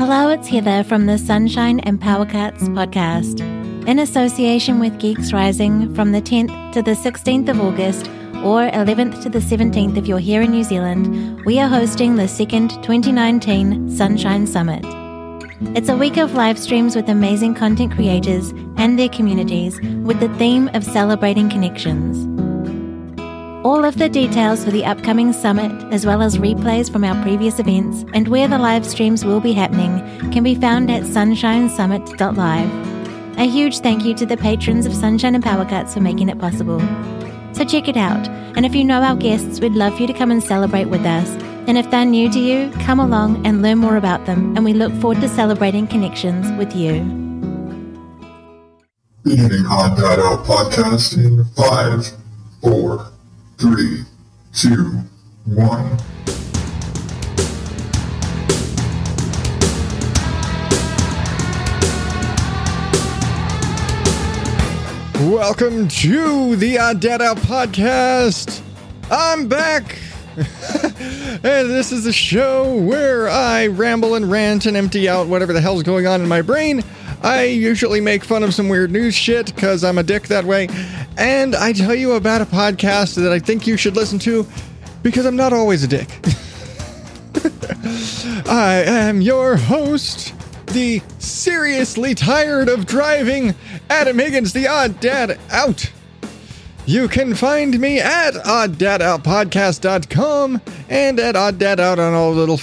Hello, it's Heather from the Sunshine and Powercats podcast. In association with Geeks Rising, from the 10th to the 16th of August, or 11th to the 17th if you're here in New Zealand, we are hosting the second 2019 Sunshine Summit. It's a week of live streams with amazing content creators and their communities with the theme of celebrating connections. All of the details for the upcoming summit, as well as replays from our previous events and where the live streams will be happening, can be found at sunshinesummit.live. A huge thank you to the patrons of Sunshine and Powercats for making it possible. So check it out, and if you know our guests, we'd love for you to come and celebrate with us. And if they're new to you, come along and learn more about them, and we look forward to celebrating connections with you. Beginning Odd Dad Out podcast in 5, 4, 3, 2, 1. Welcome to the Odd Dad Out podcast. I'm back. And this is the show where I ramble and rant and empty out whatever the hell's going on in my brain. I usually make fun of some weird news shit because I'm a dick that way. And I tell you about a podcast that I think you should listen to because I'm not always a dick. I am your host, the seriously tired of driving Adam Higgins, the Odd Dad Out. You can find me at odddadoutpodcast.com and at Odd Dad Out on all little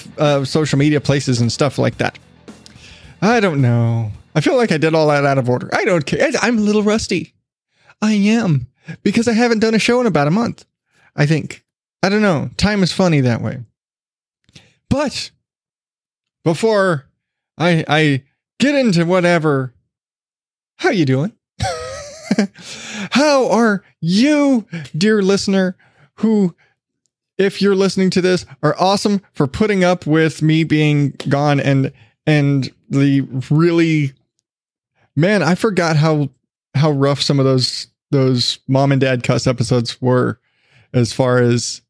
social media places and stuff like that. I don't know. I feel like I did all that out of order. I don't care. I'm a little rusty. I am, because I haven't done a show in about a month, I think. I don't know. Time is funny that way. But before I get into whatever, how you doing? How are you, dear listener, who, if you're listening to this, are awesome for putting up with me being gone and the really, man, I forgot how rough some of those mom and dad cuss episodes were, as far as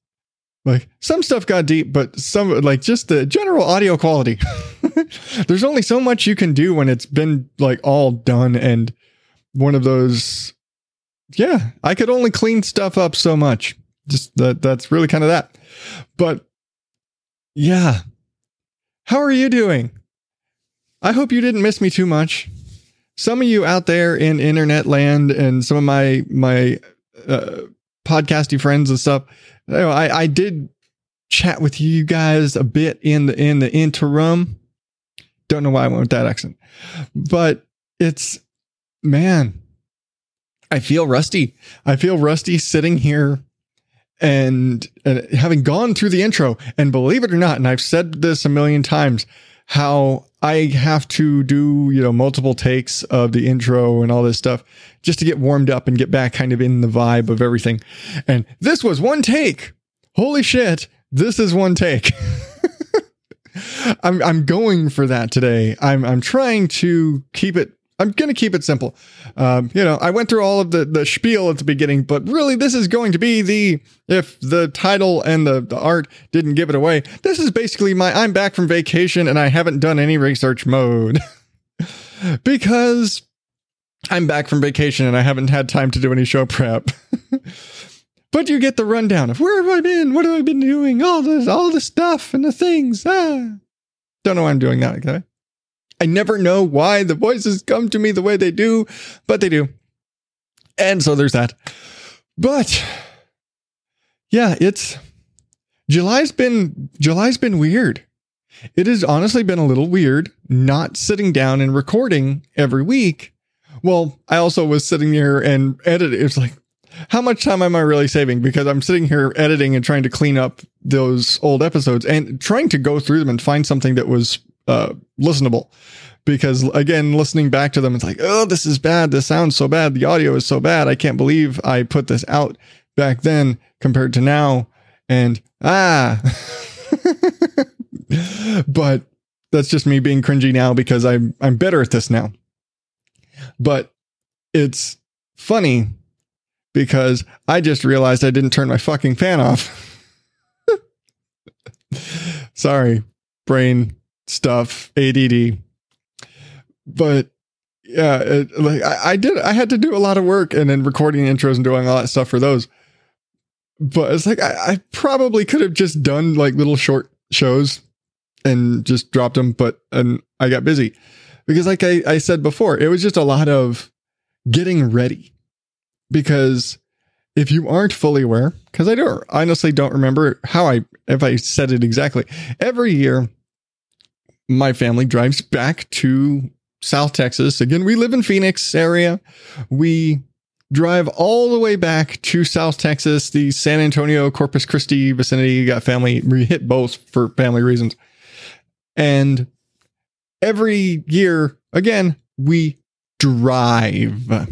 like some stuff got deep, but some, like, just the general audio quality. There's only so much you can do when it's been like all done, and one of those, yeah, I could only clean stuff up so much. Just that's really kind of that. But yeah, how are you doing? I hope you didn't miss me too much. Some of you out there in internet land and some of my podcasty friends and stuff, you know, I did chat with you guys a bit in the interim. Don't know why I went with that accent, but it's, man, I feel rusty. I feel rusty sitting here and having gone through the intro, and believe it or not, and I've said this a million times, how I have to do, you know, multiple takes of the intro and all this stuff just to get warmed up and get back kind of in the vibe of everything. And this was one take. Holy shit. This is one take. I'm going for that today. I'm trying to keep it. I'm going to keep it simple. You know, I went through all of the spiel at the beginning, but really this is going to be if the title and the art didn't give it away, this is basically I'm back from vacation and I haven't done any research mode because I'm back from vacation and I haven't had time to do any show prep, but you get the rundown of where have I been? What have I been doing? All this stuff and the things. Don't know why I'm doing that. Okay. I never know why the voices come to me the way they do, but they do. And so there's that. But yeah, it's July's been weird. It has honestly been a little weird not sitting down and recording every week. Well, I also was sitting here and editing. It's like, how much time am I really saving? Because I'm sitting here editing and trying to clean up those old episodes and trying to go through them and find something that was listenable, because again, listening back to them, it's like, oh, this is bad. This sounds so bad. The audio is so bad. I can't believe I put this out back then compared to now. And but that's just me being cringy now because I'm better at this now. But it's funny because I just realized I didn't turn my fucking fan off. Sorry, brain. stuff, ADD. But yeah, I had to do a lot of work and then recording intros and doing all that stuff for those. But it's like, I probably could have just done like little short shows and just dropped them. But, and I got busy because like I said before, it was just a lot of getting ready, because if you aren't fully aware, because I honestly don't remember if I said it exactly. Every year, my family drives back to South Texas. Again, we live in Phoenix area. We drive all the way back to South Texas, the San Antonio, Corpus Christi vicinity. Got family. We hit both for family reasons. And every year, again, we drive.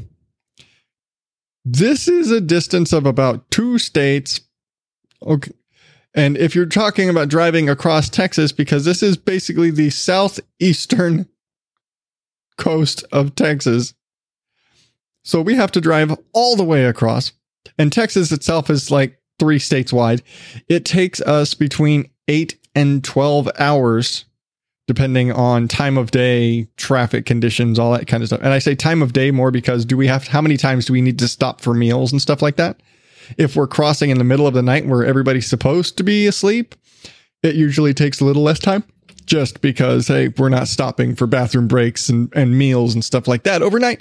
This is a distance of about 2 states. Okay. And if you're talking about driving across Texas, because this is basically the southeastern coast of Texas. So we have to drive all the way across. And Texas itself is like 3 states wide. It takes us between 8 and 12 hours, depending on time of day, traffic conditions, all that kind of stuff. And I say time of day more because how many times do we need to stop for meals and stuff like that? If we're crossing in the middle of the night where everybody's supposed to be asleep, it usually takes a little less time just because, hey, we're not stopping for bathroom breaks and meals and stuff like that overnight.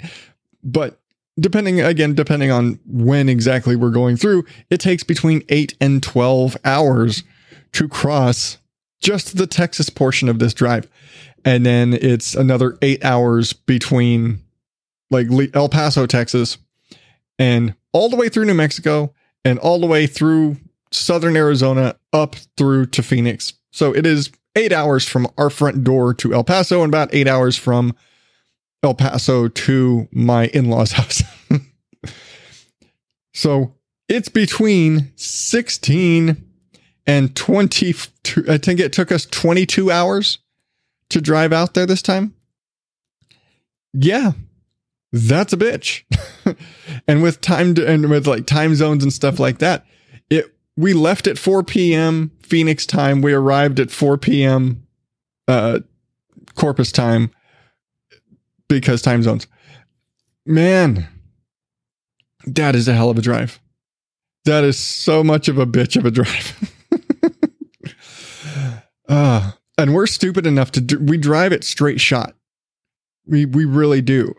But depending on when exactly we're going through, it takes between 8 and 12 hours to cross just the Texas portion of this drive. And then it's another 8 hours between like El Paso, Texas, and all the way through New Mexico and all the way through southern Arizona up through to Phoenix. So it is 8 hours from our front door to El Paso and about 8 hours from El Paso to my in-laws' house. So it's between 16 and 22. I think it took us 22 hours to drive out there this time. Yeah. That's a bitch. And with time zones and stuff like that, we left at 4 p.m. Phoenix time. We arrived at 4 p.m. Corpus time because time zones. Man, that is a hell of a drive. That is so much of a bitch of a drive. And we're stupid enough we drive it straight shot. We really do.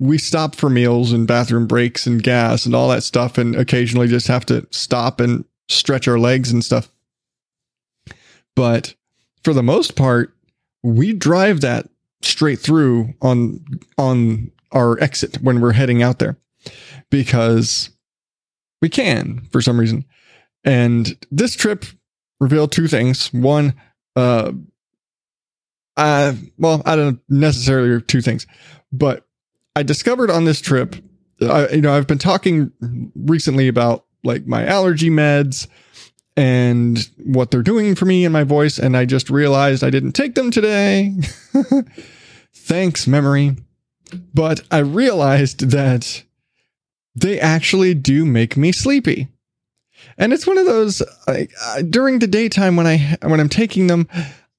We stop for meals and bathroom breaks and gas and all that stuff, and occasionally just have to stop and stretch our legs and stuff. But for the most part, we drive that straight through on our exit when we're heading out there because we can for some reason. And this trip revealed 2 things. One, I don't necessarily 2 things, but I discovered on this trip, I've been talking recently about like my allergy meds and what they're doing for me and my voice. And I just realized I didn't take them today. Thanks, memory. But I realized that they actually do make me sleepy. And it's one of those, during the daytime when I'm taking them,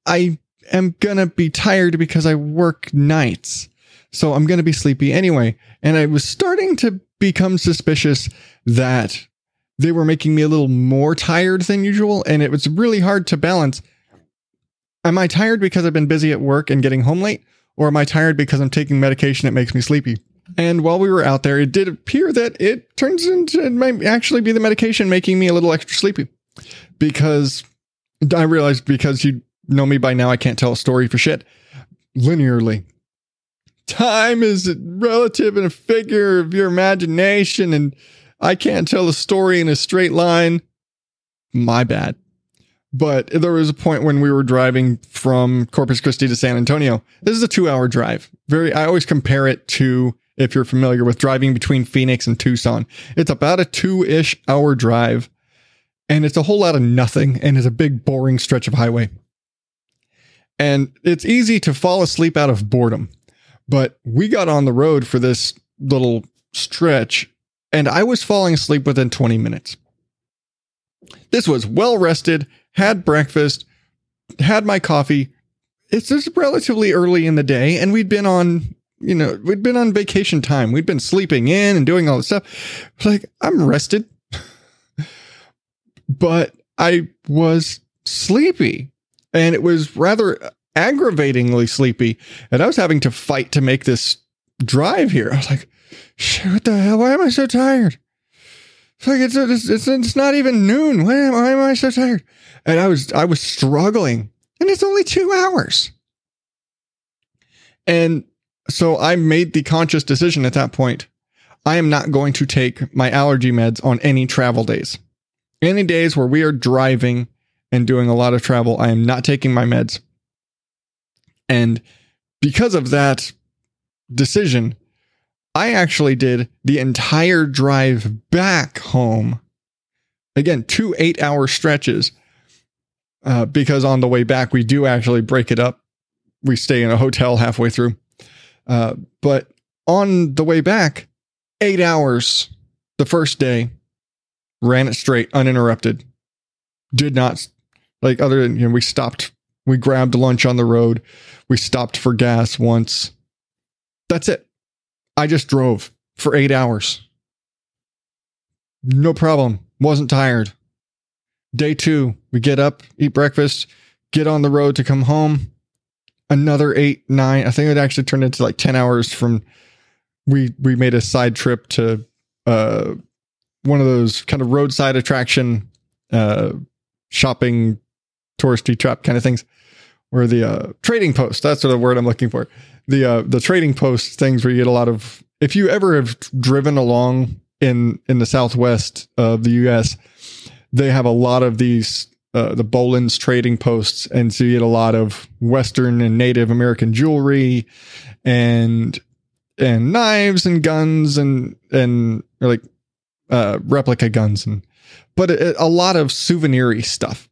I'm going to be tired because I work nights. So I'm going to be sleepy anyway. And I was starting to become suspicious that they were making me a little more tired than usual. And it was really hard to balance. Am I tired because I've been busy at work and getting home late? Or am I tired because I'm taking medication that makes me sleepy? And while we were out there, it did appear that it might actually be the medication making me a little extra sleepy. Because I realized, because you know me by now, I can't tell a story for shit linearly. Time is relative and a figure of your imagination, and I can't tell a story in a straight line. My bad. But there was a point when we were driving from Corpus Christi to San Antonio. This is a 2-hour drive. I always compare it to, if you're familiar with driving between Phoenix and Tucson, it's about a 2-ish hour drive, and it's a whole lot of nothing, and it's a big boring stretch of highway. And it's easy to fall asleep out of boredom. But we got on the road for this little stretch, and I was falling asleep within 20 minutes. This was well rested, had breakfast, had my coffee, it's just relatively early in the day, and we'd been on, you know, we'd been on vacation time. We'd been sleeping in and doing all this stuff. Like, I'm rested, but I was sleepy, and it was rather aggravatingly sleepy. And I was having to fight to make this drive here. I was like, shit, what the hell? Why am I so tired? It's like, it's not even noon. Why am I so tired? And I was struggling, and it's only 2 hours. And so I made the conscious decision at that point. I am not going to take my allergy meds on any travel days. Any days where we are driving and doing a lot of travel, I am not taking my meds. And because of that decision, I actually did the entire drive back home. Again, 2 8-hour stretches. Because on the way back, we do actually break it up. We stay in a hotel halfway through. But on the way back, 8 hours the first day, ran it straight, uninterrupted. Did not, like, other than, you know, we stopped. We grabbed lunch on the road. We stopped for gas once. That's it. I just drove for 8 hours. No problem. Wasn't tired. Day two, we get up, eat breakfast, get on the road to come home. Another 8, 9. I think it actually turned into like 10 hours from we made a side trip to one of those kind of roadside attraction shopping touristy trap kind of things, where the trading post, that's sort of the word I'm looking for. The trading post things where you get a lot of, if you ever have driven along in the Southwest of the US, they have a lot of these, the Bolin's trading posts. And so you get a lot of Western and Native American jewelry and knives and guns and like, replica guns, but a lot of souvenir-y stuff.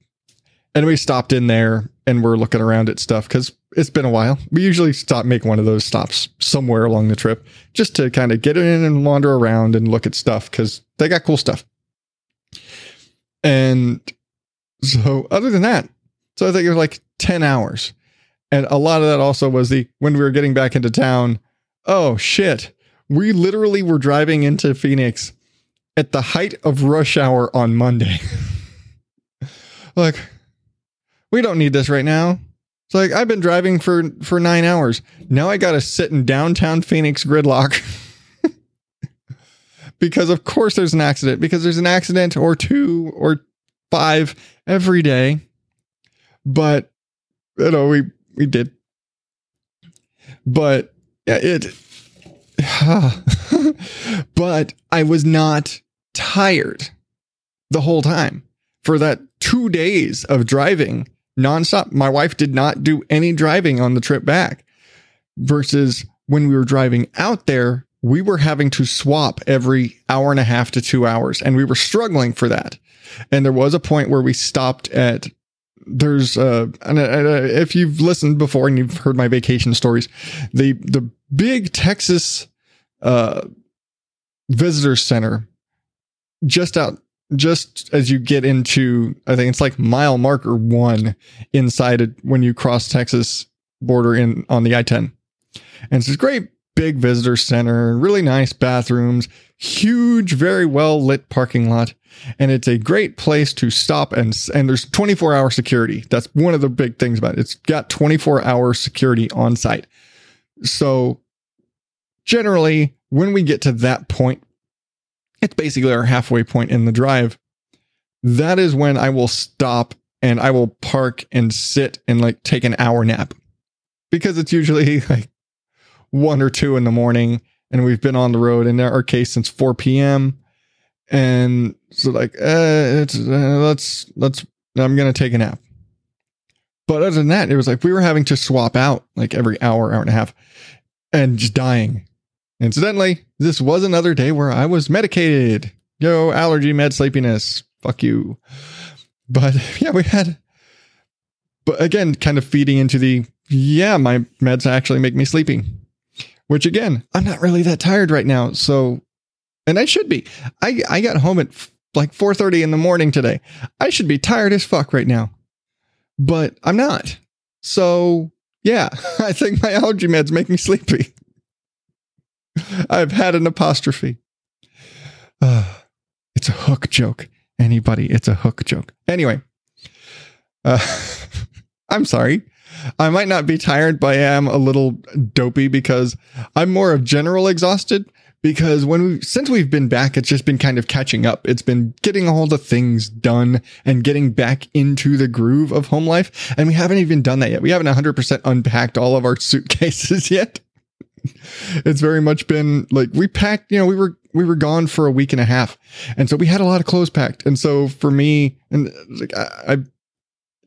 And we stopped in there and we're looking around at stuff because it's been a while. We usually make one of those stops somewhere along the trip just to kind of get in and wander around and look at stuff because they got cool stuff. And so other than that, so I think it was like 10 hours. And a lot of that also was when we were getting back into town, oh shit, we literally were driving into Phoenix at the height of rush hour on Monday. Like, we don't need this right now. It's like, I've been driving for 9 hours. Now I got to sit in downtown Phoenix gridlock. Because of course there's an accident. Because there's an accident or two or five every day. But, you know, we did. But, yeah, but I was not tired the whole time. For that 2 days of driving nonstop, my wife did not do any driving on the trip back. Versus when we were driving out there, we were having to swap every hour and a half to 2 hours, and we were struggling for that. And there was a point where we stopped at, there's if you've listened before and you've heard my vacation stories, the big Texas visitor center just out. Just as you get into, I think it's like mile marker 1 inside it when you cross Texas border in on the I-10. And it's this great big visitor center, really nice bathrooms, huge, very well lit parking lot. And it's a great place to stop. And there's 24-hour security. That's one of the big things about it. It's got 24-hour security on site. So generally, when we get to that point, it's basically our halfway point in the drive. That is when I will stop and I will park and sit and like take an hour nap, because it's usually like 1 or 2 in the morning and we've been on the road in our case since 4 p.m. And so like, I'm going to take a nap. But other than that, it was like we were having to swap out like every hour and a half and just dying. Incidentally, this was another day where I was medicated. Yo, allergy, med, sleepiness. Fuck you. But yeah, but again, kind of feeding into my meds actually make me sleepy, which again, I'm not really that tired right now. So, and I should be, I got home at like 4:30 in the morning today. I should be tired as fuck right now, but I'm not. So Yeah, I think my allergy med's make me sleepy. I've had an apostrophe. It's a hook joke. Anybody, it's a hook joke. Anyway, I'm sorry. I might not be tired, but I am a little dopey because I'm more of general exhausted because since we've been back, it's just been kind of catching up. It's been getting all the things done and getting back into the groove of home life. And we haven't even done that yet. We haven't 100% unpacked all of our suitcases yet. It's very much been like we packed, you know, we were gone for a week and a half. And so we had a lot of clothes packed. And so for me, and like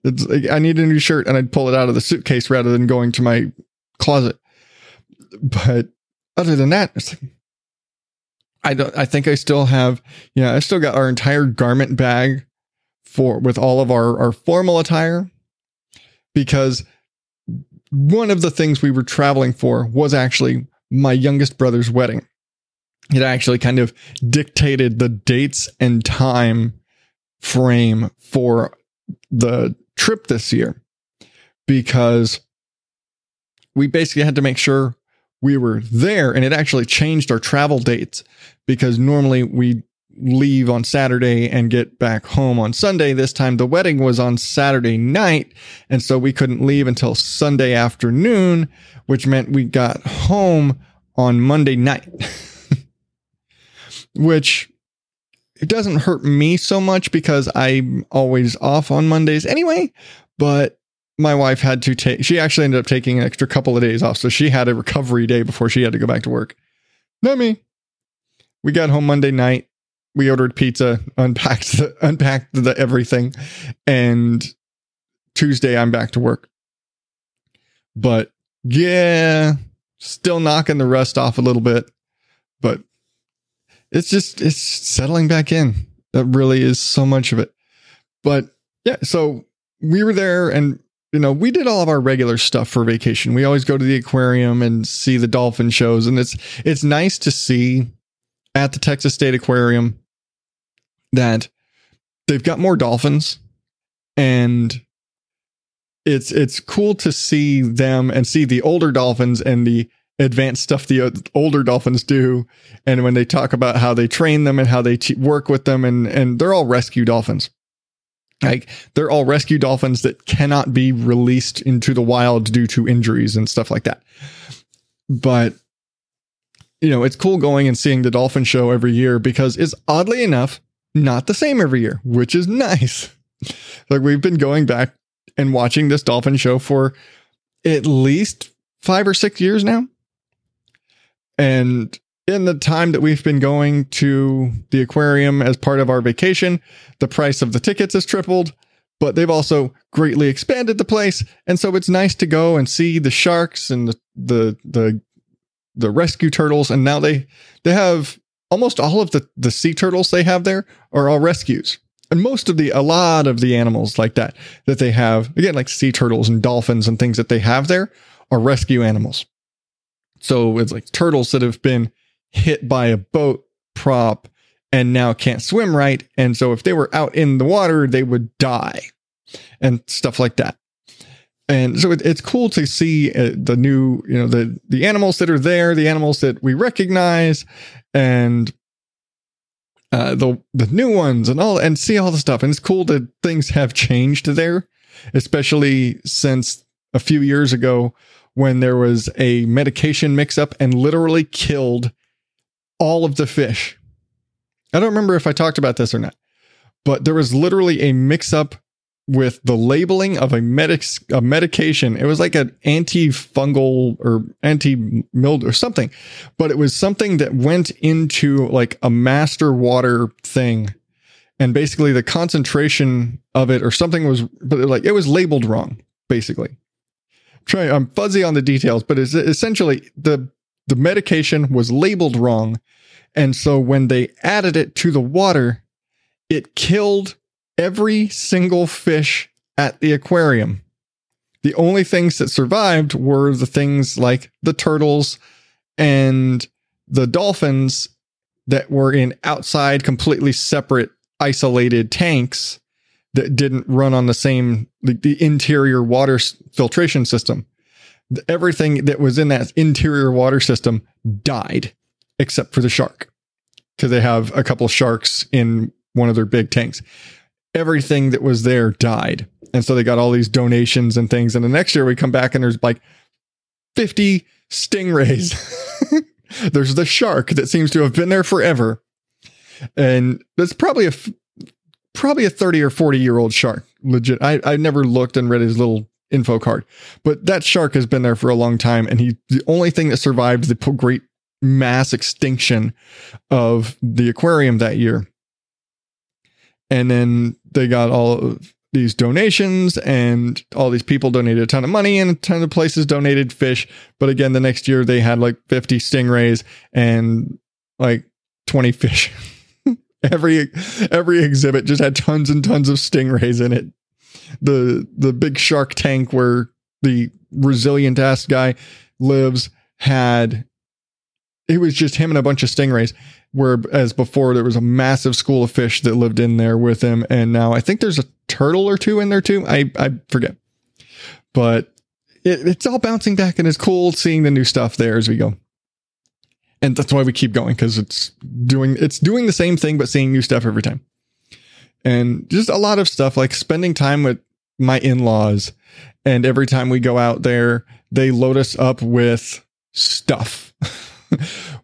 it's like I need a new shirt and I'd pull it out of the suitcase rather than going to my closet. But other than that, it's like, I think I still have, I still got our entire garment bag with all of our formal attire, because one of the things we were traveling for was actually my youngest brother's wedding. It actually kind of dictated the dates and time frame for the trip this year, because we basically had to make sure we were there, and it actually changed our travel dates because normally we leave on Saturday and get back home on Sunday. This time the wedding was on Saturday night, and so we couldn't leave until Sunday afternoon, which meant we got home on Monday night, which it doesn't hurt me so much because I'm always off on Mondays anyway, but my wife had to she actually ended up taking an extra couple of days off. So she had a recovery day before she had to go back to work. Not me. We got home Monday night. We ordered pizza, unpacked the everything. And Tuesday I'm back to work. But yeah, still knocking the rust off a little bit, but it's settling back in. That really is so much of it. But yeah, so we were there and, we did all of our regular stuff for vacation. We always go to the aquarium and see the dolphin shows. And it's nice to see at the Texas State Aquarium that they've got more dolphins, and it's cool to see them and see the older dolphins and the advanced stuff the older dolphins do, and when they talk about how they train them and how they work with them, and they're all rescue dolphins. Like, they're all rescue dolphins that cannot be released into the wild due to injuries and stuff like that. But it's cool going and seeing the dolphin show every year because it's, oddly enough, not the same every year, which is nice. Like, we've been going back and watching this dolphin show for at least 5 or 6 years now. And in the time that we've been going to the aquarium as part of our vacation, the price of the tickets has tripled, but they've also greatly expanded the place. And so it's nice to go and see the sharks and the rescue turtles. And now they have almost all of the sea turtles they have there are all rescues. And a lot of the animals like that they have, again, like sea turtles and dolphins and things that they have there are rescue animals. So it's like turtles that have been hit by a boat prop and now can't swim right. And so if they were out in the water, they would die and stuff like that. And so it's cool to see the new, the animals that are there, the animals that we recognize, and the new ones and see all the stuff. And it's cool that things have changed there, especially since a few years ago when there was a medication mix-up and literally killed all of the fish. I don't remember if I talked about this or not, but there was literally a mix-up with the labeling of a medication. It was like an antifungal or anti-mildew or something, but it was something that went into like a master water thing. And basically the concentration of it or something it was labeled wrong, basically. I'm fuzzy on the details, but it's essentially the medication was labeled wrong. And so when they added it to the water, it killed every single fish at the aquarium. The only things that survived were the things like the turtles and the dolphins that were in outside, completely separate, isolated tanks that didn't run on the same, the interior water filtration system. everything that was in that interior water system died except for the shark, because they have a couple sharks in one of their big tanks. Everything that was there died. And so they got all these donations and things. And the next year we come back and there's like 50 stingrays. There's the shark that seems to have been there forever. And that's probably a 30 or 40 year old shark. Legit. I never looked and read his little info card, but that shark has been there for a long time. And he, the only thing that survived the great mass extinction of the aquarium that year. And then they got all of these donations, and all these people donated a ton of money, and a ton of places donated fish. But again, the next year they had like 50 stingrays and like 20 fish. Every exhibit just had tons and tons of stingrays in it. The big shark tank where the resilient ass guy lives had, it was just him and a bunch of stingrays. Whereas before there was a massive school of fish that lived in there with him. And now I think there's a turtle or two in there too. I forget, but it's all bouncing back, and it's cool seeing the new stuff there as we go. And that's why we keep going, because it's doing the same thing, but seeing new stuff every time. And just a lot of stuff like spending time with my in-laws. And every time we go out there, they load us up with stuff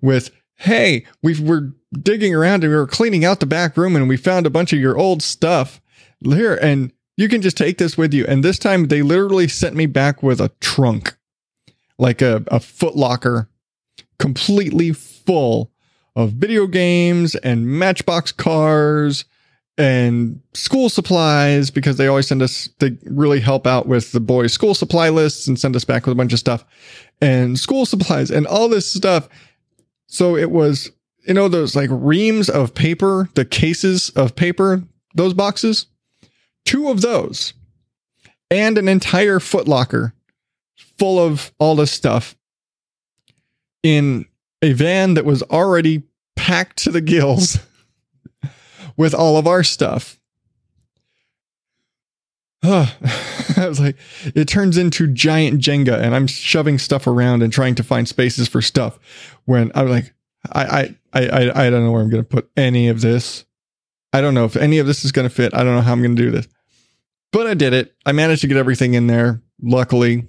with, hey, we're digging around and we were cleaning out the back room and we found a bunch of your old stuff here, and you can just take this with you. And this time they literally sent me back with a trunk, like a Foot Locker, completely full of video games and Matchbox cars and school supplies, because they always send us, they really help out with the boys' school supply lists and send us back with a bunch of stuff and school supplies and all this stuff. So it was, you know, those like reams of paper, the cases of paper, those boxes, 2 of those and an entire Foot Locker full of all this stuff in a van that was already packed to the gills with all of our stuff. I was like, it turns into giant Jenga, and I'm shoving stuff around and trying to find spaces for stuff when I'm like, I don't know where I'm going to put any of this. I don't know if any of this is going to fit. I don't know how I'm going to do this, but I did it. I managed to get everything in there. Luckily,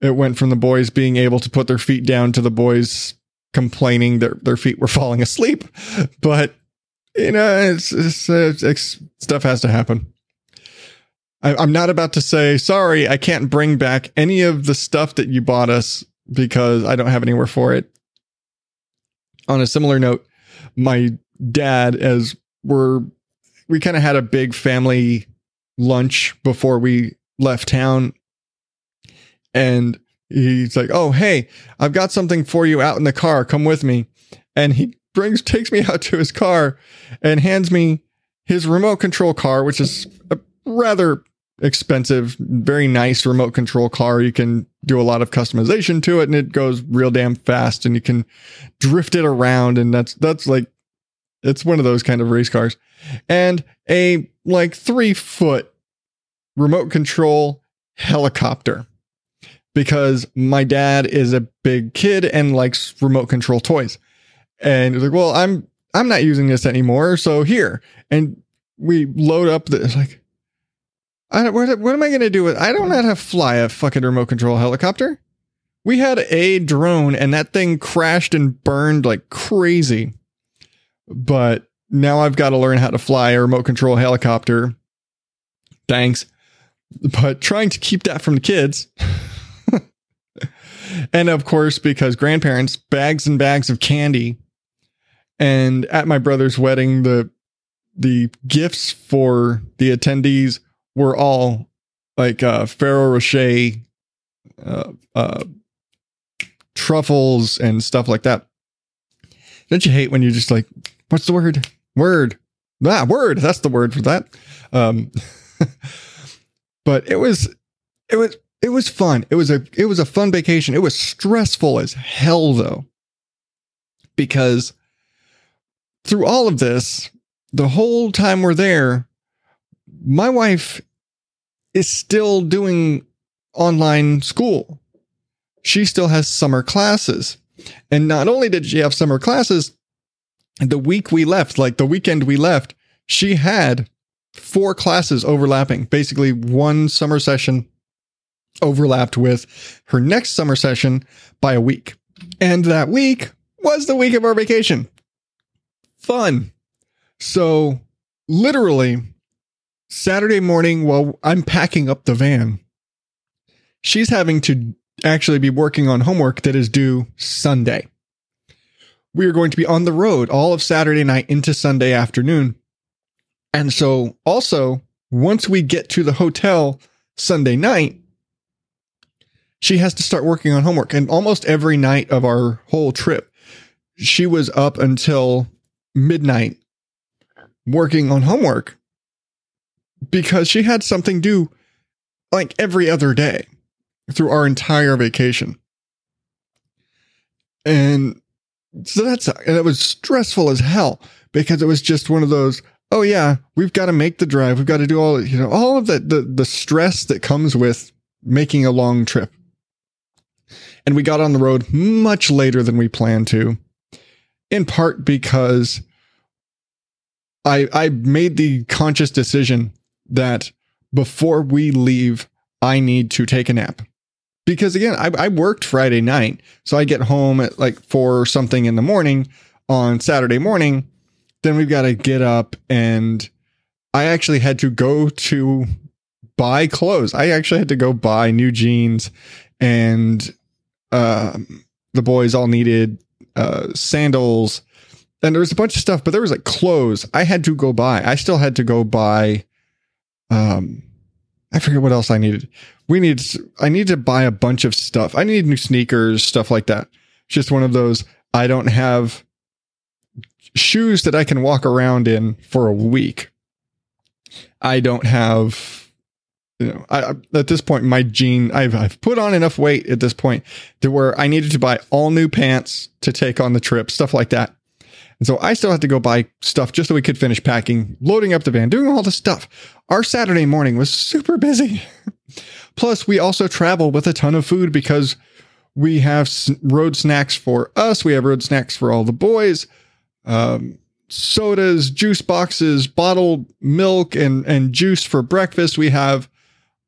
it went from the boys being able to put their feet down to the boys complaining that their feet were falling asleep. But you know, it's stuff has to happen. I'm not about to say, sorry, I can't bring back any of the stuff that you bought us because I don't have anywhere for it. On a similar note, my dad, as we kind of had a big family lunch before we left town. And he's like, oh, hey, I've got something for you out in the car. Come with me. And he takes me out to his car and hands me his remote control car, which is a rather expensive, very nice remote control car. You can do a lot of customization to it, and it goes real damn fast, and you can drift it around. And that's like, it's one of those kind of race cars, and a like 3-foot remote control helicopter, because my dad is a big kid and likes remote control toys. And he's like, well, I'm not using this anymore. So here, and we load up this, like, what am I going to do with? I don't know how to fly a fucking remote control helicopter. We had a drone, and that thing crashed and burned like crazy. But now I've got to learn how to fly a remote control helicopter. Thanks. But trying to keep that from the kids. And of course, because grandparents, bags and bags of candy. And at my brother's wedding, the gifts for the attendees were all like Ferrero Rocher truffles and stuff like that. Don't you hate when you're just like, what's the word? Word. That's the word for that. But it was fun. It was a fun vacation. It was stressful as hell though, because through all of this, the whole time we're there, my wife is still doing online school. she still has summer classes. And not only did she have summer classes, the week we left, like the weekend we left, she had 4 classes overlapping. Basically, one summer session overlapped with her next summer session by a week. And that week was the week of our vacation. Fun. So literally Saturday morning, while I'm packing up the van, she's having to actually be working on homework that is due Sunday. We are going to be on the road all of Saturday night into Sunday afternoon. And so also, once we get to the hotel Sunday night, she has to start working on homework. And almost every night of our whole trip, she was up until midnight working on homework because she had something due like every other day through our entire vacation. And so that was stressful as hell because it was just one of those, oh yeah, we've got to make the drive. We've got to do all of the stress that comes with making a long trip. And we got on the road much later than we planned to, in part because I made the conscious decision that before we leave, I need to take a nap. Because again, I worked Friday night, so I get home at like 4 or something in the morning on Saturday morning. Then we've got to get up, and I actually had to go to buy clothes. I actually had to go buy new jeans, and the boys all needed sandals, and there was a bunch of stuff, but there was like clothes I had to go buy. I still had to go buy, I forget what else I needed. I need to buy a bunch of stuff. I need new sneakers, stuff like that. It's just one of those, I don't have shoes that I can walk around in for a week. I don't have, at this point, my I've put on enough weight at this point to where I needed to buy all new pants to take on the trip, stuff like that. And so I still had to go buy stuff just so we could finish packing, loading up the van, doing all the stuff. Our Saturday morning was super busy. Plus, we also travel with a ton of food because we have road snacks for us. We have road snacks for all the boys. Sodas, juice boxes, bottled milk, and juice for breakfast. We have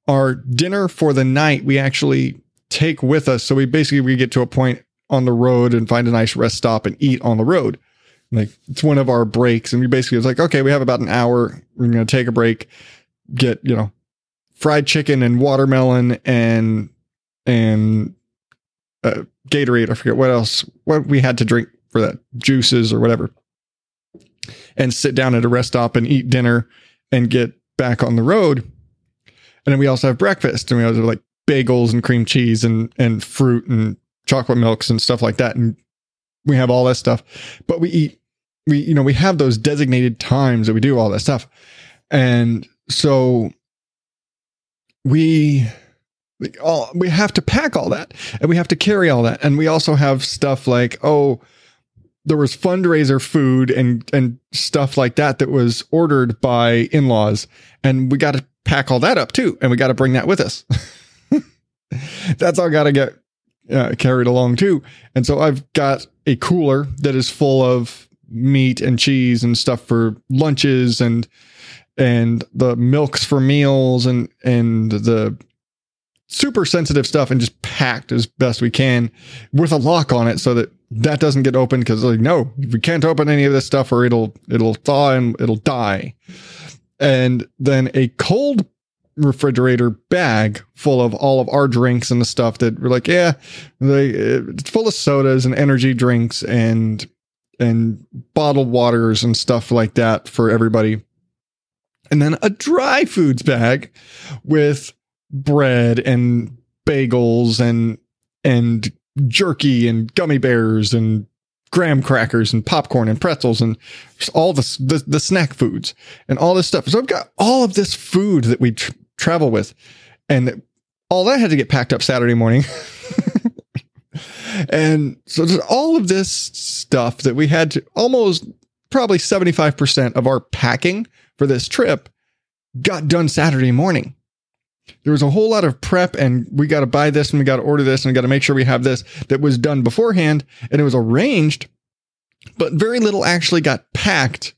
our dinner for the night. We actually take with us. So we get to a point on the road and find a nice rest stop and eat on the road. Like it's one of our breaks. And we basically was like, okay, we have about an hour. We're going to take a break, get, fried chicken and watermelon and Gatorade. I forget what else, what we had to drink for that, juices or whatever, and sit down at a rest stop and eat dinner and get back on the road. And then we also have breakfast, and we also have like bagels and cream cheese and fruit and chocolate milks and stuff like that. And we have all that stuff, but we have those designated times that we do all that stuff. And so we have to pack all that, and we have to carry all that. And we also have stuff like, there was fundraiser food and stuff like that that was ordered by in-laws, and we got to pack all that up too, and we got to bring that with us. That's all got to get carried along too. And so I've got a cooler that is full of meat and cheese and stuff for lunches and the milks for meals and the super sensitive stuff, and just packed as best we can with a lock on it so that doesn't get open, because we can't open any of this stuff or it'll thaw and it'll die. And then a cold refrigerator bag full of all of our drinks and the stuff that we're like, it's full of sodas and energy drinks and bottled waters and stuff like that for everybody. And then a dry foods bag with bread and bagels and jerky and gummy bears and graham crackers and popcorn and pretzels and all the snack foods and all this stuff. So I've got all of this food that we travel with, and all that had to get packed up Saturday morning. And so there's all of this stuff that we had to, almost probably 75% of our packing for this trip got done Saturday morning. There was a whole lot of prep and we got to buy this and we got to order this and we got to make sure we have this that was done beforehand. And it was arranged, but very little actually got packed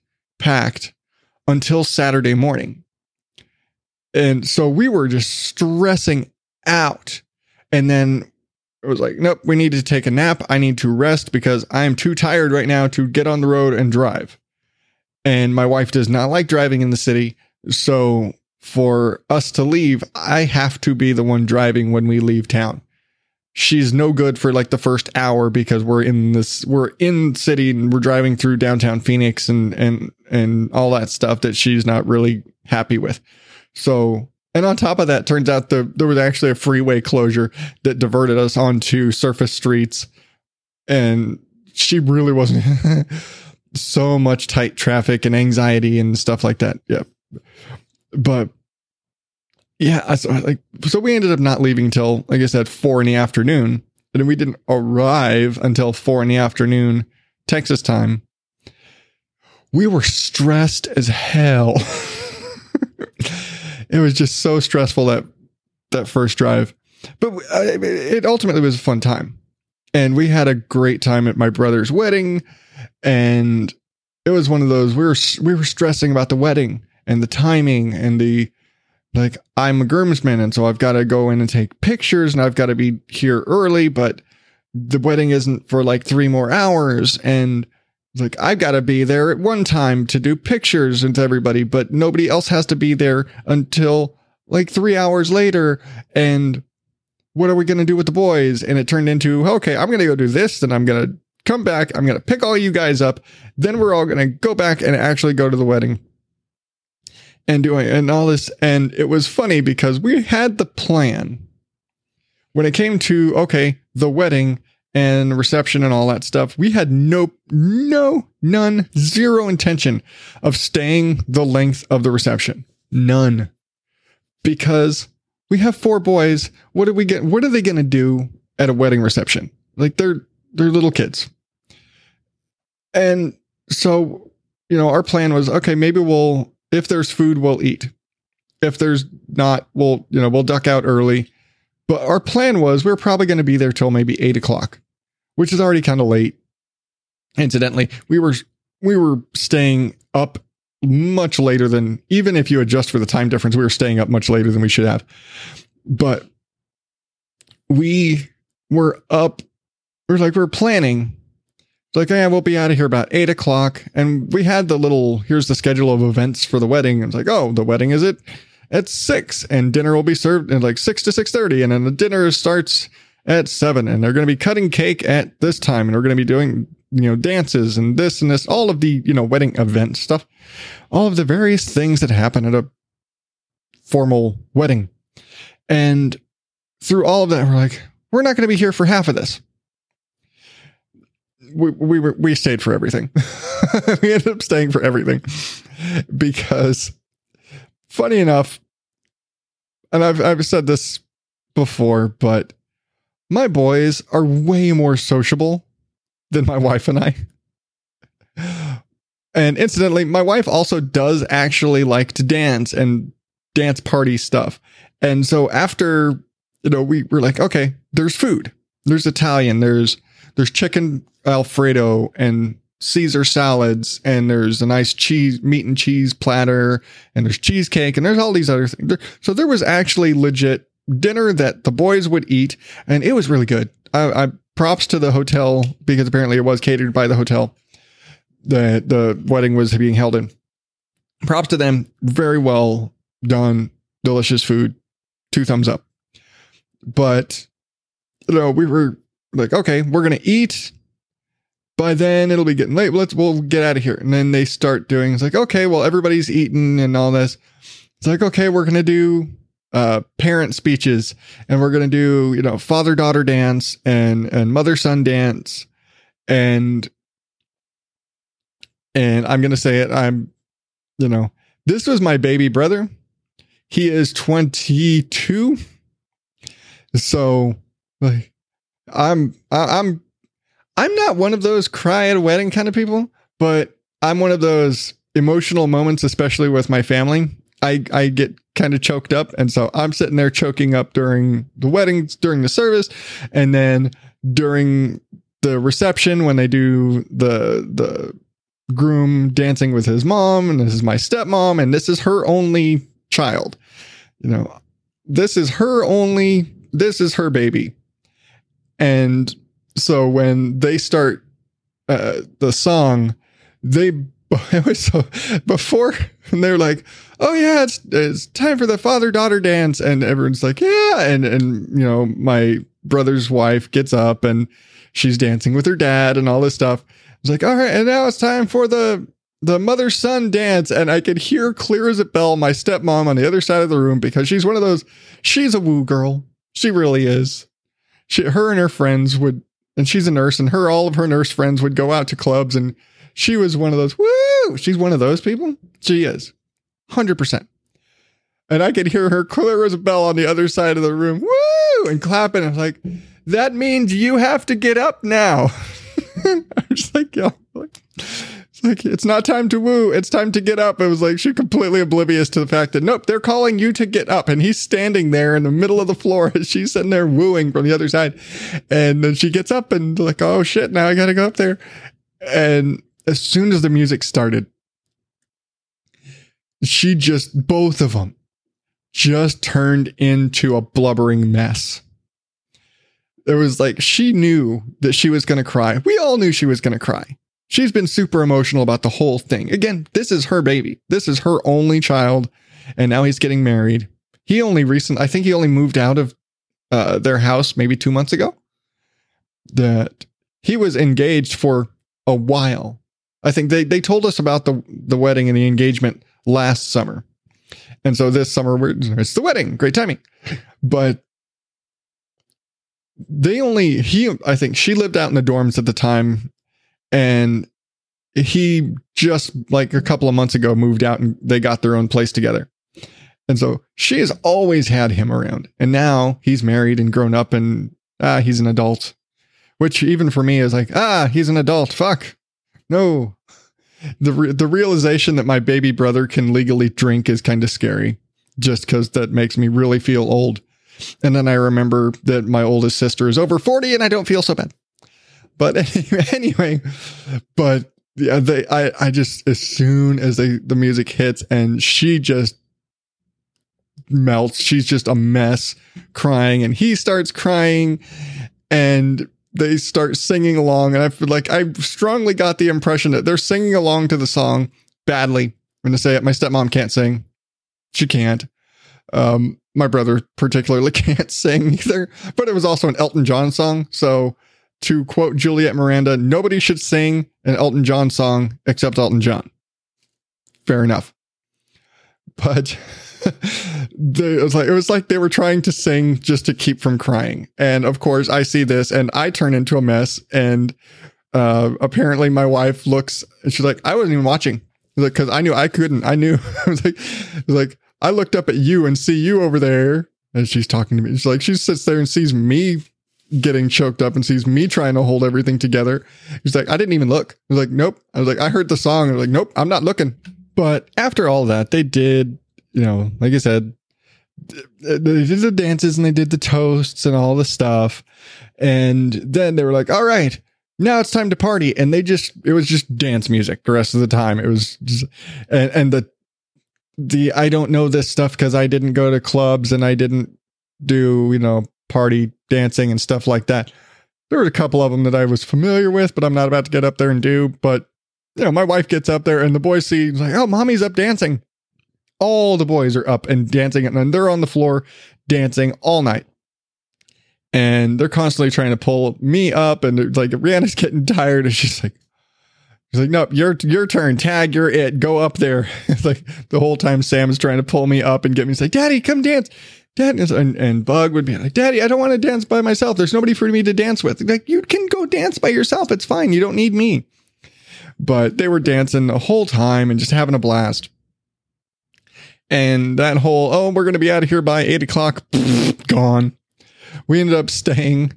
until Saturday morning. And so we were just stressing out. And then it was like, nope, we need to take a nap. I need to rest because I am too tired right now to get on the road and drive. And my wife does not like driving in the city. So for us to leave, I have to be the one driving when we leave town. She's no good for like the first hour because we're in the city and we're driving through downtown Phoenix and all that stuff that she's not really happy with. So, and on top of that, turns out there was actually a freeway closure that diverted us onto surface streets, and she really wasn't so much tight traffic and anxiety and stuff like that. Yeah. But yeah, so we ended up not leaving until, like I said, 4 p.m. And then we didn't arrive until 4 p.m. Texas time. We were stressed as hell. It was just so stressful that first drive, but it ultimately was a fun time. And we had a great time at my brother's wedding. And it was one of those, we were stressing about the wedding and the timing and I'm a groomsman, and so I've got to go in and take pictures and I've got to be here early, but the wedding isn't for like 3 more hours. And I've got to be there at one time to do pictures and to everybody, but nobody else has to be there until like 3 hours later. And what are we going to do with the boys? And it turned into, okay, I'm going to go do this and I'm going to come back. I'm going to pick all you guys up. Then we're all going to go back and actually go to the wedding. And all this. And it was funny because we had the plan when it came to, okay, the wedding and reception and all that stuff. We had zero intention of staying the length of the reception. None. Because we have 4 boys. What are they going to do at a wedding reception? They're little kids. And so, our plan was, okay, maybe if there's food, we'll eat. If there's not, we'll duck out early. But our plan was we're probably going to be there till maybe 8 o'clock, which is already kind of late. Incidentally, we were staying up much later than, even if you adjust for the time difference, we were staying up much later than we should have. But we were up. We're planning. We'll be out of here about 8 o'clock. And we had the little, here's the schedule of events for the wedding. And it's the wedding is at 6 and dinner will be served at 6 to 6:30. And then the dinner starts at 7 and they're going to be cutting cake at this time. And we're going to be doing, dances and this, all of the, wedding event stuff, all of the various things that happen at a formal wedding. And through all of that, we're not going to be here for half of this. We stayed for everything. We ended up staying for everything because, funny enough, and I've said this before, but my boys are way more sociable than my wife and I. And incidentally, my wife also does actually like to dance and dance party stuff. And so after, we were okay, there's food, there's Italian, there's chicken Alfredo and Caesar salads, and there's a nice meat and cheese platter, and there's cheesecake, and there's all these other things. So there was actually legit dinner that the boys would eat, and it was really good. I props to the hotel, because apparently it was catered by the hotel that the wedding was being held in. Props to them. Very well done. Delicious food. 2 thumbs up. But, we were okay, we're going to eat. By then it'll be getting late. We'll get out of here. And then they start doing, okay, well, everybody's eaten and all this. It's okay, we're going to do parent speeches, and we're going to do, father-daughter dance and mother-son dance. And I'm going to say it. This was my baby brother. He is 22. So I'm not one of those cry at a wedding kind of people, but I'm one of those emotional moments, especially with my family. I get kind of choked up. And so I'm sitting there choking up during the weddings, during the service, and then during the reception when they do the groom dancing with his mom, and this is my stepmom, and this is her only child. You know, this is her baby. And so when they start the song, they're like, oh yeah, it's time for the father-daughter dance. And everyone's like, yeah. And you know, my brother's wife gets up and she's dancing with her dad and all this stuff. It's like, all right, and now it's time for the mother-son dance. And I could hear clear as a bell my stepmom on the other side of the room, because she's one of those, she's a woo girl. She really is. Her and her friends would, and she's a nurse, and all of her nurse friends would go out to clubs, and she was one of those, woo! She's one of those people. She is. 100%. And I could hear her clear as a bell on the other side of the room, woo! And clapping. I was like, that means you have to get up now. I'm just like, yeah. It's like, it's not time to woo. It's time to get up. It was like, she's completely oblivious to the fact that, nope, they're calling you to get up. And he's standing there in the middle of the floor, and she's sitting there wooing from the other side. And then she gets up and like, oh shit, now I got to go up there. And as soon as the music started, she just, both of them just turned into a blubbering mess. It was like, she knew that she was going to cry. We all knew she was going to cry. She's been super emotional about the whole thing. Again, this is her baby. This is her only child. And now he's getting married. I think he only moved out of their house maybe 2 months ago. That he was engaged for a while. I think they told us about the wedding and the engagement last summer. And so this summer, it's the wedding. Great timing. But I think she lived out in the dorms at the time, and he just like a couple of months ago moved out, and they got their own place together. And so she has always had him around, and now he's married and grown up, and he's an adult, which even for me is like, he's an adult. Fuck no. The realization that my baby brother can legally drink is kind of scary, just because that makes me really feel old. And then I remember that my oldest sister is over 40, and I don't feel so bad. But anyway, but yeah, I just, as soon as the music hits and she just melts, she's just a mess crying, and he starts crying, and they start singing along. And I feel like I strongly got the impression that they're singing along to the song badly. I'm going to say it. My stepmom can't sing. She can't. My brother particularly can't sing either, but it was also an Elton John song. So to quote Juliet Miranda, nobody should sing an Elton John song except Elton John. Fair enough. But it was like they were trying to sing just to keep from crying. And of course I see this and I turn into a mess. And apparently my wife looks and she's like, I wasn't even watching, because I knew I couldn't. I knew. I was like, I looked up at you and see you over there. And she's talking to me. She's like, she sits there and sees me getting choked up and sees me trying to hold everything together. She's like, I didn't even look. I was like, nope. I was like, I heard the song. I was like, nope, I'm not looking. But after all that, they did, you know, like I said, they did the dances and they did the toasts and all the stuff. And then they were like, all right, now it's time to party. And it was just dance music the rest of the time. It was just, and the I don't know this stuff because I didn't go to clubs and I didn't do, you know, party dancing and stuff like that. There were a couple of them that I was familiar with, but I'm not about to get up there and do. But, you know, my wife gets up there and the boys see, like, oh, mommy's up dancing. All the boys are up and dancing, and then they're on the floor dancing all night. And they're constantly trying to pull me up, and they're like, Rihanna's getting tired, and she's like, nope, your turn. Tag, you're it. Go up there. It's like the whole time Sam is trying to pull me up and get me to say, Daddy, come dance. Dad, and Bug would be like, Daddy, I don't want to dance by myself. There's nobody for me to dance with. Like, you can go dance by yourself. It's fine. You don't need me. But they were dancing the whole time and just having a blast. And that whole, we're going to be out of here by 8 o'clock, gone. We ended up staying.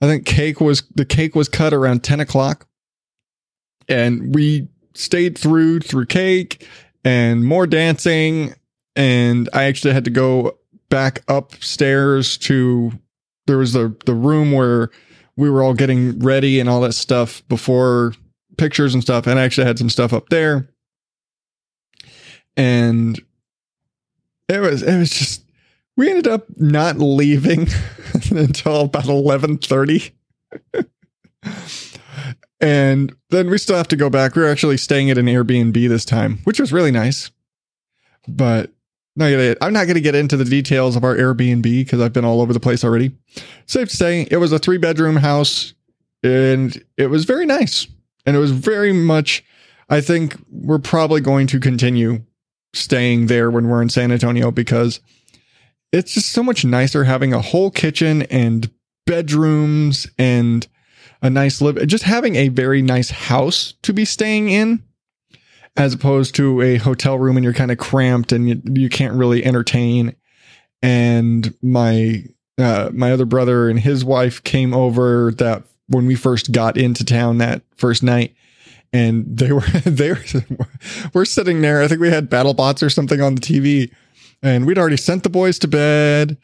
I think the cake was cut around 10 o'clock. And we stayed through cake and more dancing and I actually had to go back upstairs to, there was the room where we were all getting ready and all that stuff before pictures and stuff. And I actually had some stuff up there, and it was just, we ended up not leaving until about 11:30. And then we still have to go back. We were actually staying at an Airbnb this time, which was really nice. But no, I'm not going to get into the details of our Airbnb because I've been all over the place already. Safe to say, it was a 3-bedroom house, and it was very nice. And it was very much, I think we're probably going to continue staying there when we're in San Antonio, because it's just so much nicer having a whole kitchen and bedrooms and a nice live, just having a very nice house to be staying in, as opposed to a hotel room and you're kind of cramped and you can't really entertain. And my other brother and his wife came over that when we first got into town that first night, and we're sitting there. I think we had BattleBots or something on the TV, and we'd already sent the boys to bed,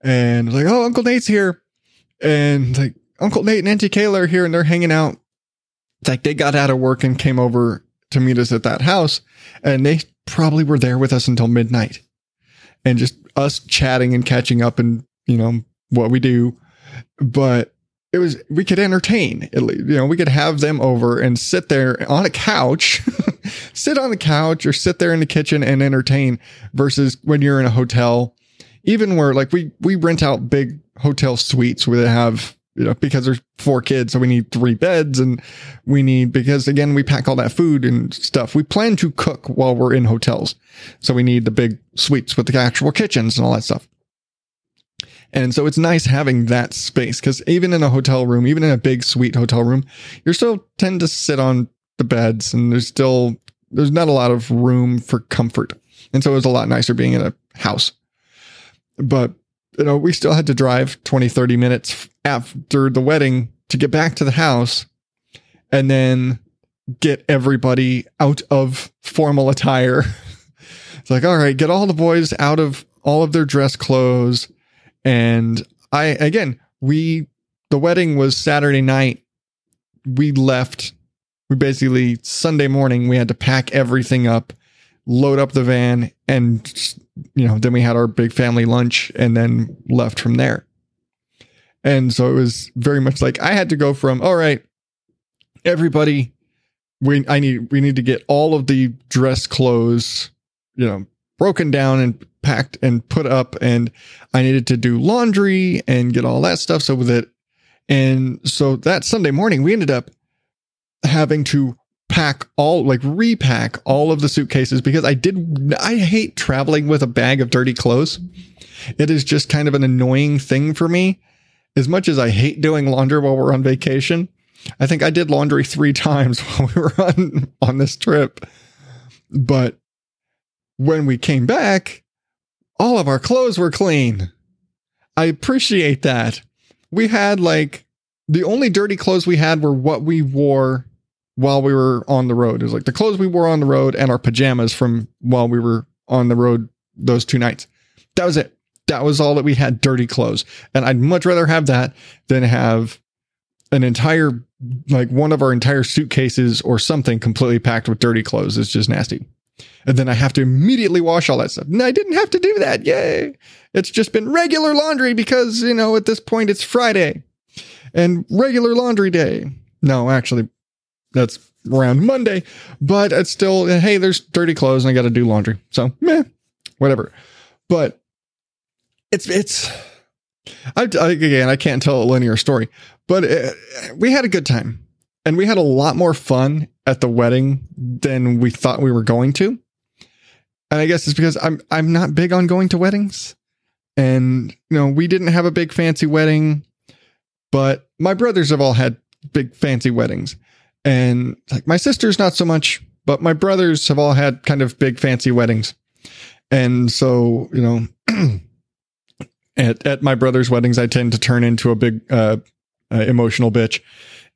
and like, oh, Uncle Nate's here, and like, Uncle Nate and Auntie Kayla are here, and they're hanging out. Like, they got out of work and came over to meet us at that house, and they probably were there with us until midnight, and just us chatting and catching up and, you know, what we do. But it was, we could entertain, at least, you know, we could have them over and sit there on a couch, sit on the couch or sit there in the kitchen and entertain, versus when you're in a hotel, even where like we rent out big hotel suites where they have, you know, because there's 4 kids, so we need 3 beds, and we need, because again, we pack all that food and stuff. We plan to cook while we're in hotels, so we need the big suites with the actual kitchens and all that stuff. And so it's nice having that space, because even in a hotel room, even in a big suite hotel room, you still tend to sit on the beds, and there's not a lot of room for comfort. And so it was a lot nicer being in a house. But you know, we still had to drive 20-30 minutes after the wedding to get back to the house, and then get everybody out of formal attire. It's like, all right, get all the boys out of all of their dress clothes. And the wedding was Saturday night. We left. We basically Sunday morning, we had to pack everything up, load up the van, and just, you know, then we had our big family lunch and then left from there. And so it was very much like I had to go from, all right, everybody, we need to get all of the dress clothes, you know, broken down and packed and put up. And I needed to do laundry and get all that stuff. So with it. And so that Sunday morning, we ended up having to repack all of the suitcases, because I hate traveling with a bag of dirty clothes. It is just kind of an annoying thing for me. As much as I hate doing laundry while we're on vacation, I think I did laundry 3 times while we were on this trip. But when we came back, all of our clothes were clean. I appreciate that. We had like, the only dirty clothes we had were what we wore while we were on the road. It was like the clothes we wore on the road and our pajamas from while we were on the road those 2 nights. That was it. That was all that we had, dirty clothes. And I'd much rather have that than have an entire, like one of our entire suitcases or something completely packed with dirty clothes. It's just nasty. And then I have to immediately wash all that stuff. No, I didn't have to do that. Yay. It's just been regular laundry because, you know, at this point it's Friday and regular laundry day. No, actually, that's around Monday, but it's still, hey, there's dirty clothes and I got to do laundry. So, meh, whatever. But I can't tell a linear story, but we had a good time, and we had a lot more fun at the wedding than we thought we were going to. And I guess it's because I'm not big on going to weddings, and, you know, we didn't have a big fancy wedding, but my brothers have all had big fancy weddings. And like my sisters, not so much, but my brothers have all had kind of big fancy weddings. And so, you know, at my brother's weddings, I tend to turn into a big emotional bitch,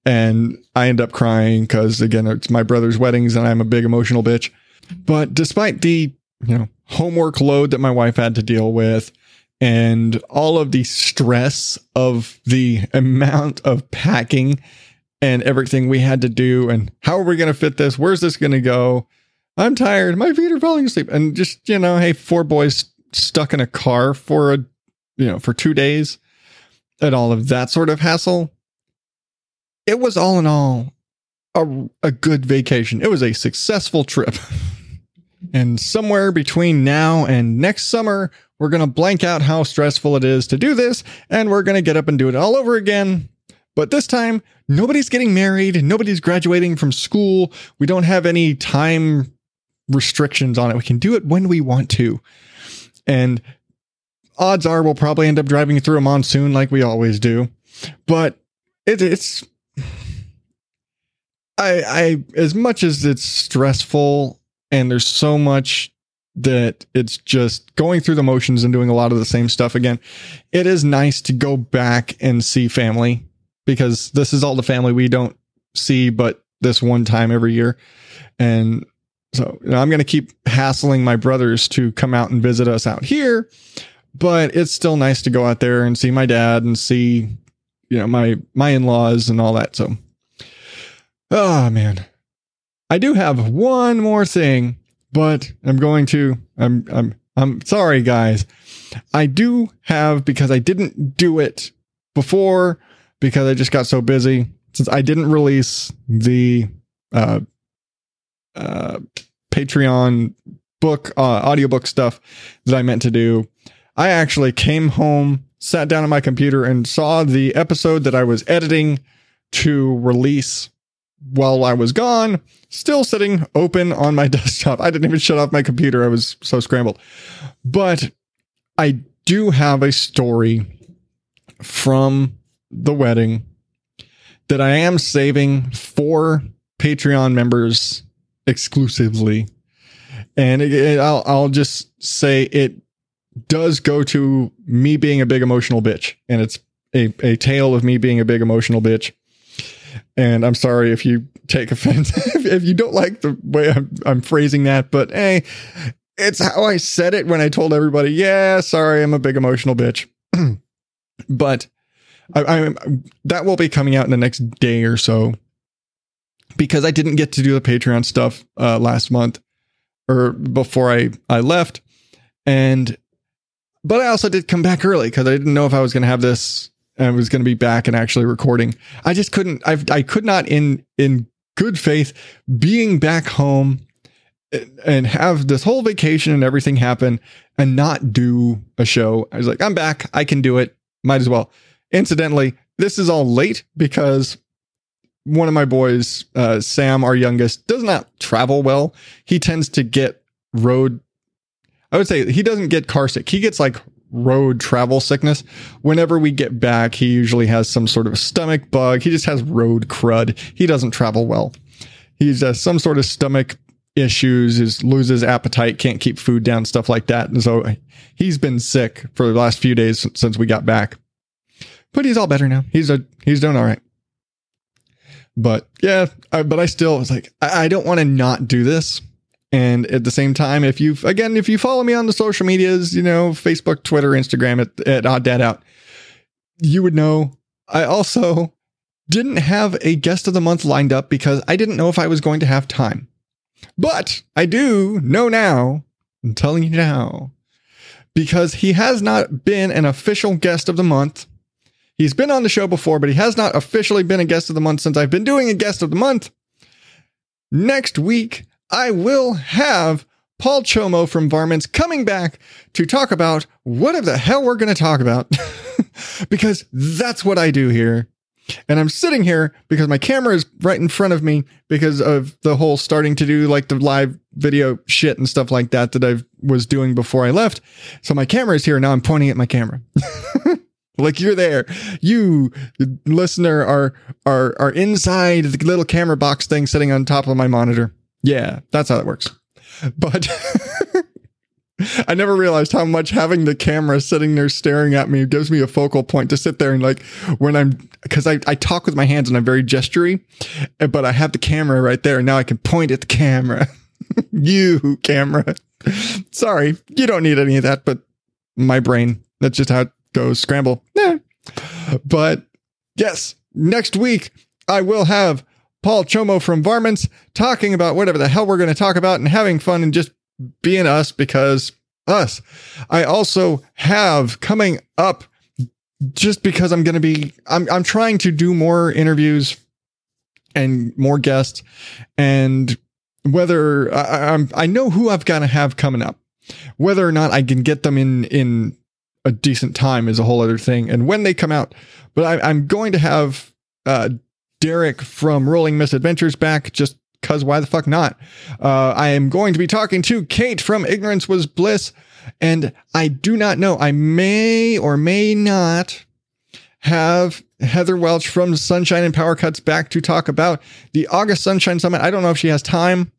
and I end up crying because, again, it's my brother's weddings and I'm a big emotional bitch. But despite the, you know, homework load that my wife had to deal with, and all of the stress of the amount of packing and everything we had to do, and how are we going to fit this? Where's this going to go? I'm tired. My feet are falling asleep. And just, you know, hey, four boys stuck in a car for a, you know, for 2 days and all of that sort of hassle. It was all in all a good vacation. It was a successful trip. And somewhere between now and next summer, we're going to blank out how stressful it is to do this, and we're going to get up and do it all over again. But this time, nobody's getting married. Nobody's graduating from school. We don't have any time restrictions on it. We can do it when we want to. And odds are we'll probably end up driving through a monsoon like we always do. But it's as much as it's stressful, and there's so much that it's just going through the motions and doing a lot of the same stuff again, it is nice to go back and see family, because this is all the family we don't see but this one time every year. And so, you know, I'm going to keep hassling my brothers to come out and visit us out here, but it's still nice to go out there and see my dad and see, you know, my in-laws and all that. So, oh man, I do have one more thing, but I'm sorry guys. I do have, because I didn't do it before because I just got so busy, since I didn't release the Patreon book, audiobook stuff that I meant to do. I actually came home, sat down at my computer, and saw the episode that I was editing to release while I was gone, still sitting open on my desktop. I didn't even shut off my computer. I was so scrambled. But I do have a story from the wedding that I am saving for Patreon members exclusively. And I'll just say it does go to me being a big emotional bitch. And it's a tale of me being a big emotional bitch. And I'm sorry if you take offense, if you don't like the way I'm phrasing that, but hey, it's how I said it when I told everybody, yeah, sorry, I'm a big emotional bitch. But that will be coming out in the next day or so, because I didn't get to do the Patreon stuff last month or before I left. But I also did come back early because I didn't know if I was going to have this. I was going to be back and actually recording. I just couldn't. I could not, in good faith, being back home and have this whole vacation and everything happen and not do a show. I was like, I'm back. I can do it. Might as well. Incidentally, this is all late because one of my boys, Sam, our youngest, does not travel well. He tends to get road. I would say he doesn't get car sick. He gets like road travel sickness. Whenever we get back, he usually has some sort of stomach bug. He just has road crud. He doesn't travel well. He's some sort of stomach issues, loses appetite, can't keep food down, stuff like that. And so he's been sick for the last few days since we got back, but he's all better now. He's doing all right. But yeah, I still was like, I don't want to not do this. And at the same time, if you follow me on the social medias, you know, Facebook, Twitter, Instagram at Odd Dad Out, you would know I also didn't have a guest of the month lined up because I didn't know if I was going to have time. But I do know now, I'm telling you now, because he has not been an official guest of the month. He's been on the show before, but he has not officially been a guest of the month since I've been doing a guest of the month. Next week, I will have Paul Chomo from Varmints coming back to talk about whatever the hell we're going to talk about, because that's what I do here. And I'm sitting here because my camera is right in front of me because of the whole starting to do like the live video shit and stuff like that I was doing before I left. So my camera is here. Now I'm pointing at my camera. Like, you're there. You, listener, are inside the little camera box thing sitting on top of my monitor. Yeah, that's how it works. But I never realized how much having the camera sitting there staring at me gives me a focal point to sit there and like because I talk with my hands and I'm very gestury, but I have the camera right there and now I can point at the camera. You, camera. Sorry, you don't need any of that, but my brain, that's just how it goes. Scramble. Nah. But yes, next week I will have Paul Chomo from Varmints talking about whatever the hell we're going to talk about and having fun and just being us because us. I also have coming up, just because I'm going to be, I'm trying to do more interviews and more guests, and whether I know who I've got to have coming up, whether or not I can get them in a decent time is a whole other thing. And when they come out, but I'm going to have Derek from Rolling Misadventures back, just because why the fuck not? I am going to be talking to Kate from Ignorance Was Bliss. And I do not know, I may or may not have Heather Welch from Sunshine and Powercats back to talk about the August Sunshine Summit. I don't know if she has time.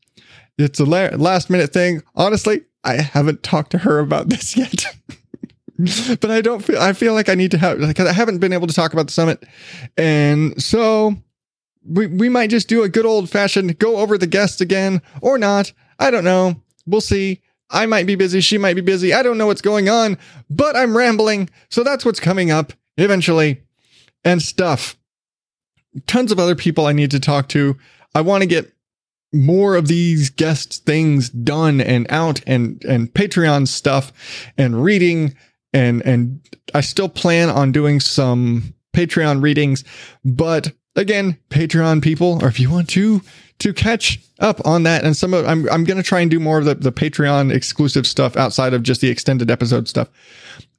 It's a last minute thing. Honestly, I haven't talked to her about this yet. But I feel like I need to have, because I haven't been able to talk about the summit. And so we might just do a good old fashioned go over the guests again or not. I don't know. We'll see. I might be busy. She might be busy. I don't know what's going on, but I'm rambling. So that's what's coming up eventually and stuff. Tons of other people I need to talk to. I want to get more of these guest things done and out and Patreon stuff and reading. And I still plan on doing some Patreon readings, but again, Patreon people, or if you want to catch up on that, and some of I'm going to try and do more of the Patreon exclusive stuff outside of just the extended episode stuff.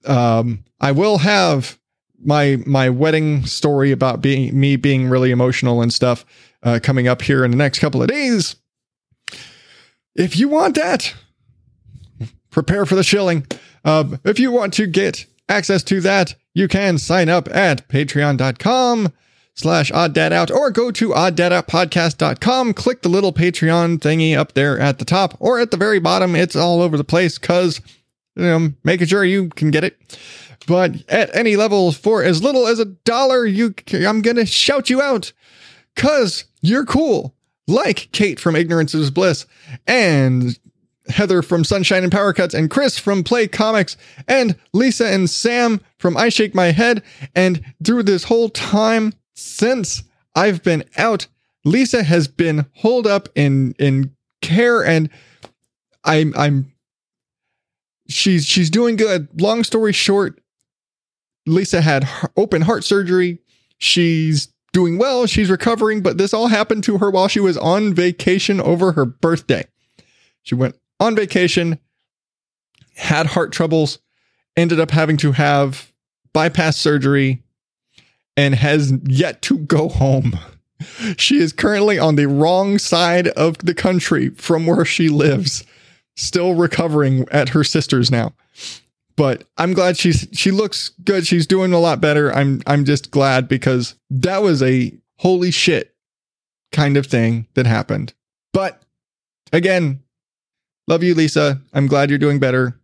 I will have my wedding story about being really emotional and stuff coming up here in the next couple of days. If you want that, prepare for the shilling. If you want to get access to that, you can sign up at patreon.com/odddadout or go to odddadoutpodcast.com, click the little Patreon thingy up there at the top or at the very bottom. It's all over the place because making sure you can get it. But at any level, for as little as $1, I'm gonna shout you out because you're cool, like Kate from Ignorance Is Bliss and Heather from Sunshine and Powercats and Chris from Play Comics and Lisa and Sam from I Shake My Head. And through this whole time since I've been out, Lisa has been holed up in care, and she's doing good. Long story short, Lisa had open heart surgery. She's doing well. She's recovering, but this all happened to her while she was on vacation over her birthday. She went on vacation, had heart troubles, ended up having to have bypass surgery, and has yet to go home. She is currently on the wrong side of the country from where she lives, still recovering at her sister's now. But I'm glad she looks good. She's doing a lot better. I'm just glad because that was a holy shit kind of thing that happened. But again, love you, Lisa. I'm glad you're doing better.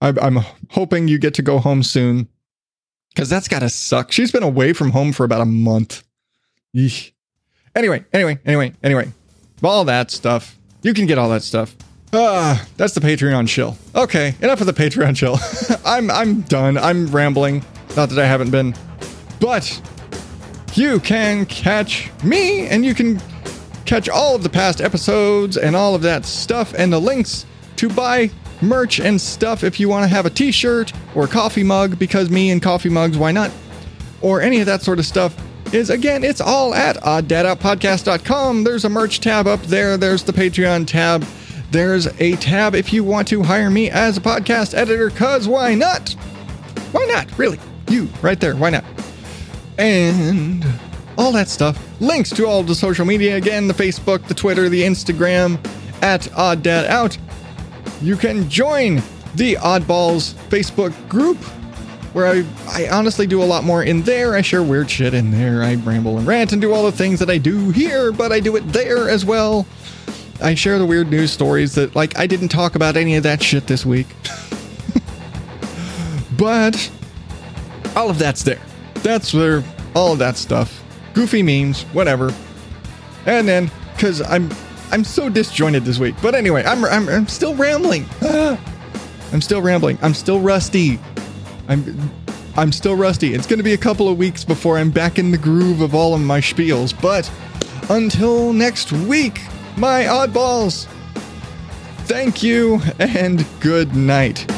I'm hoping you get to go home soon because that's got to suck. She's been away from home for about a month. Eesh. Anyway. All that stuff. You can get all that stuff. That's the Patreon shill. Okay, enough of the Patreon shill. I'm done. I'm rambling. Not that I haven't been. But you can catch me and you can catch all of the past episodes and all of that stuff and the links to buy merch and stuff if you want to have a t-shirt or a coffee mug, because me and coffee mugs, why not? Or any of that sort of stuff is, again, it's all at odddadoutpodcast.com. There's a merch tab up there. There's the Patreon tab. There's a tab if you want to hire me as a podcast editor, because why not? Why not? Really? You right there. Why not? And all that stuff. Links to all the social media. Again, the Facebook, the Twitter, the Instagram, at Odd Dad Out. You can join the Oddballs Facebook group, where I honestly do a lot more in there. I share weird shit in there. I ramble and rant and do all the things that I do here, but I do it there as well. I share the weird news stories that, like, I didn't talk about any of that shit this week. But all of that's there. That's where all of that stuff. Goofy memes, whatever. And then, because I'm I'm so disjointed this week. But anyway, I'm still rambling. I'm still rambling. I'm still rusty. I'm still rusty. It's going to be a couple of weeks before I'm back in the groove of all of my spiels. But until next week, my oddballs, thank you and good night.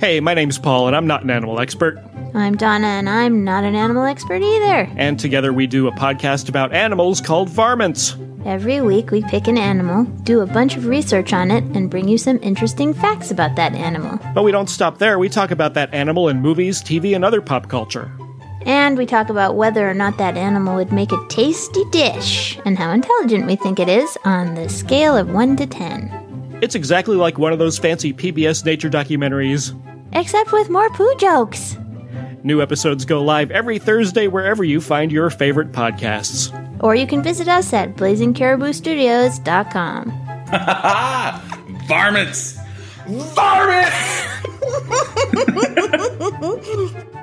Hey, my name's Paul, and I'm not an animal expert. I'm Donna, and I'm not an animal expert either. And together we do a podcast about animals called Varmints. Every week we pick an animal, do a bunch of research on it, and bring you some interesting facts about that animal. But we don't stop there. We talk about that animal in movies, TV, and other pop culture. And we talk about whether or not that animal would make a tasty dish, and how intelligent we think it is on the scale of 1 to 10. It's exactly like one of those fancy PBS nature documentaries. Except with more poo jokes. New episodes go live every Thursday wherever you find your favorite podcasts. Or you can visit us at blazingcariboustudios.com. Varmints! Varmints!